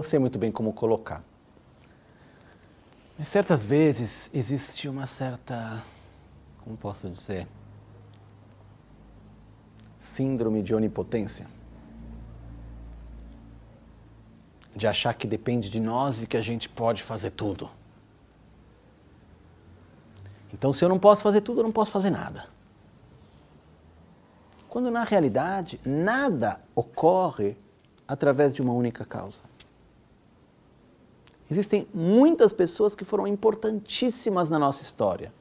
não sei muito bem como colocar. Mas certas vezes existe uma certa, como posso dizer, síndrome de onipotência. De achar que depende de nós e que a gente pode fazer tudo. Então, se eu não posso fazer tudo, eu não posso fazer nada. Quando, na realidade, nada ocorre através de uma única causa. Existem muitas pessoas que foram importantíssimas na nossa história.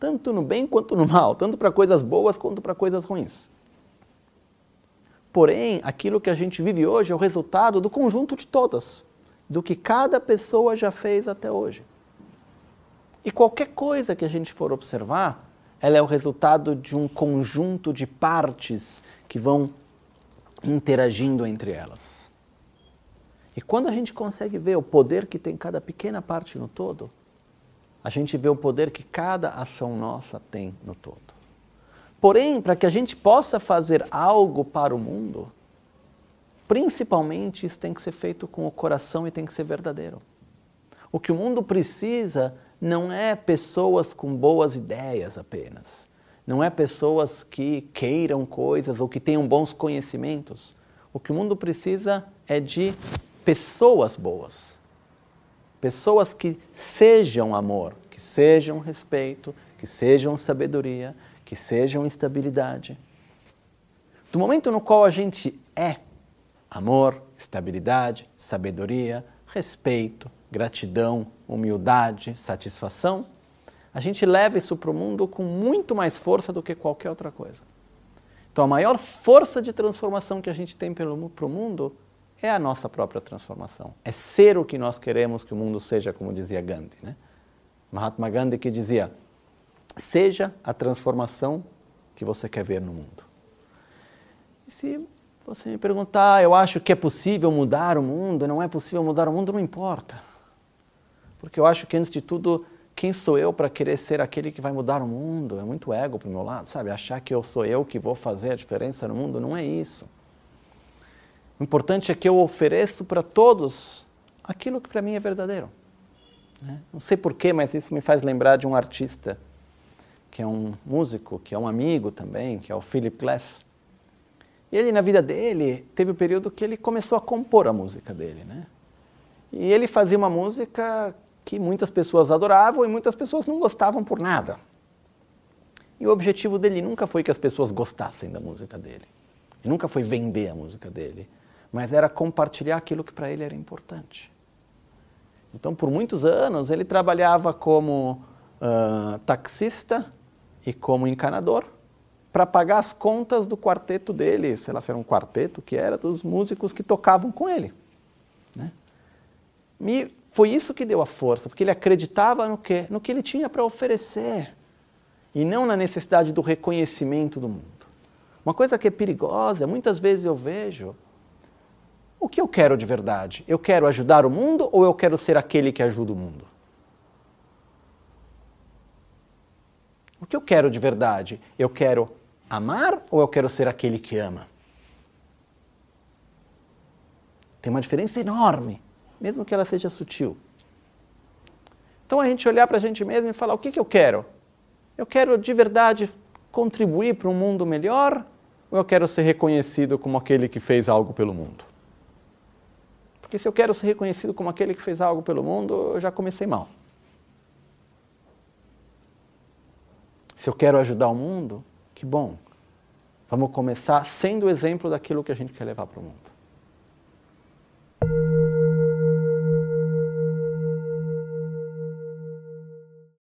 Tanto no bem quanto no mal, tanto para coisas boas quanto para coisas ruins. Porém, aquilo que a gente vive hoje é o resultado do conjunto de todas, do que cada pessoa já fez até hoje. E qualquer coisa que a gente for observar, ela é o resultado de um conjunto de partes que vão interagindo entre elas. E quando a gente consegue ver o poder que tem cada pequena parte no todo, a gente vê o poder que cada ação nossa tem no todo. Porém, para que a gente possa fazer algo para o mundo, principalmente isso tem que ser feito com o coração e tem que ser verdadeiro. O que o mundo precisa não é pessoas com boas ideias apenas. Não é pessoas que queiram coisas ou que tenham bons conhecimentos. O que o mundo precisa é de pessoas boas. Pessoas que sejam amor, que sejam respeito, que sejam sabedoria, que sejam estabilidade. Do momento no qual a gente é amor, estabilidade, sabedoria, respeito, gratidão, humildade, satisfação, a gente leva isso para o mundo com muito mais força do que qualquer outra coisa. Então a maior força de transformação que a gente tem para o mundo é a nossa própria transformação. É ser o que nós queremos que o mundo seja, como dizia Gandhi, né? Mahatma Gandhi que dizia: seja a transformação que você quer ver no mundo. E se você me perguntar, eu acho que é possível mudar o mundo, não é possível mudar o mundo, não importa. Porque eu acho que, antes de tudo, quem sou eu para querer ser aquele que vai mudar o mundo? É muito ego para o meu lado, sabe? Achar que eu sou eu que vou fazer a diferença no mundo, não é isso. O importante é que eu ofereço para todos aquilo que para mim é verdadeiro. Não sei porquê, mas isso me faz lembrar de um artista que é um músico, que é um amigo também, que é o Philip Glass. E ele, na vida dele, teve um período que ele começou a compor a música dele, né? E ele fazia uma música que muitas pessoas adoravam e muitas pessoas não gostavam por nada. E o objetivo dele nunca foi que as pessoas gostassem da música dele. E nunca foi vender a música dele, mas era compartilhar aquilo que para ele era importante. Então, por muitos anos, ele trabalhava como taxista e como encanador, para pagar as contas do quarteto dele, sei lá se era um quarteto, que era dos músicos que tocavam com ele, né? E foi isso que deu a força, porque ele acreditava no que ele tinha para oferecer, e não na necessidade do reconhecimento do mundo. Uma coisa que é perigosa, muitas vezes eu vejo, o que eu quero de verdade? Eu quero ajudar o mundo ou eu quero ser aquele que ajuda o mundo? O que eu quero de verdade? Eu quero amar ou eu quero ser aquele que ama? Tem uma diferença enorme, mesmo que ela seja sutil. Então a gente olhar para a gente mesmo e falar: o que eu quero? Eu quero de verdade contribuir para um mundo melhor ou eu quero ser reconhecido como aquele que fez algo pelo mundo? Porque se eu quero ser reconhecido como aquele que fez algo pelo mundo, eu já comecei mal. Se eu quero ajudar o mundo, que bom. Vamos começar sendo o exemplo daquilo que a gente quer levar para o mundo.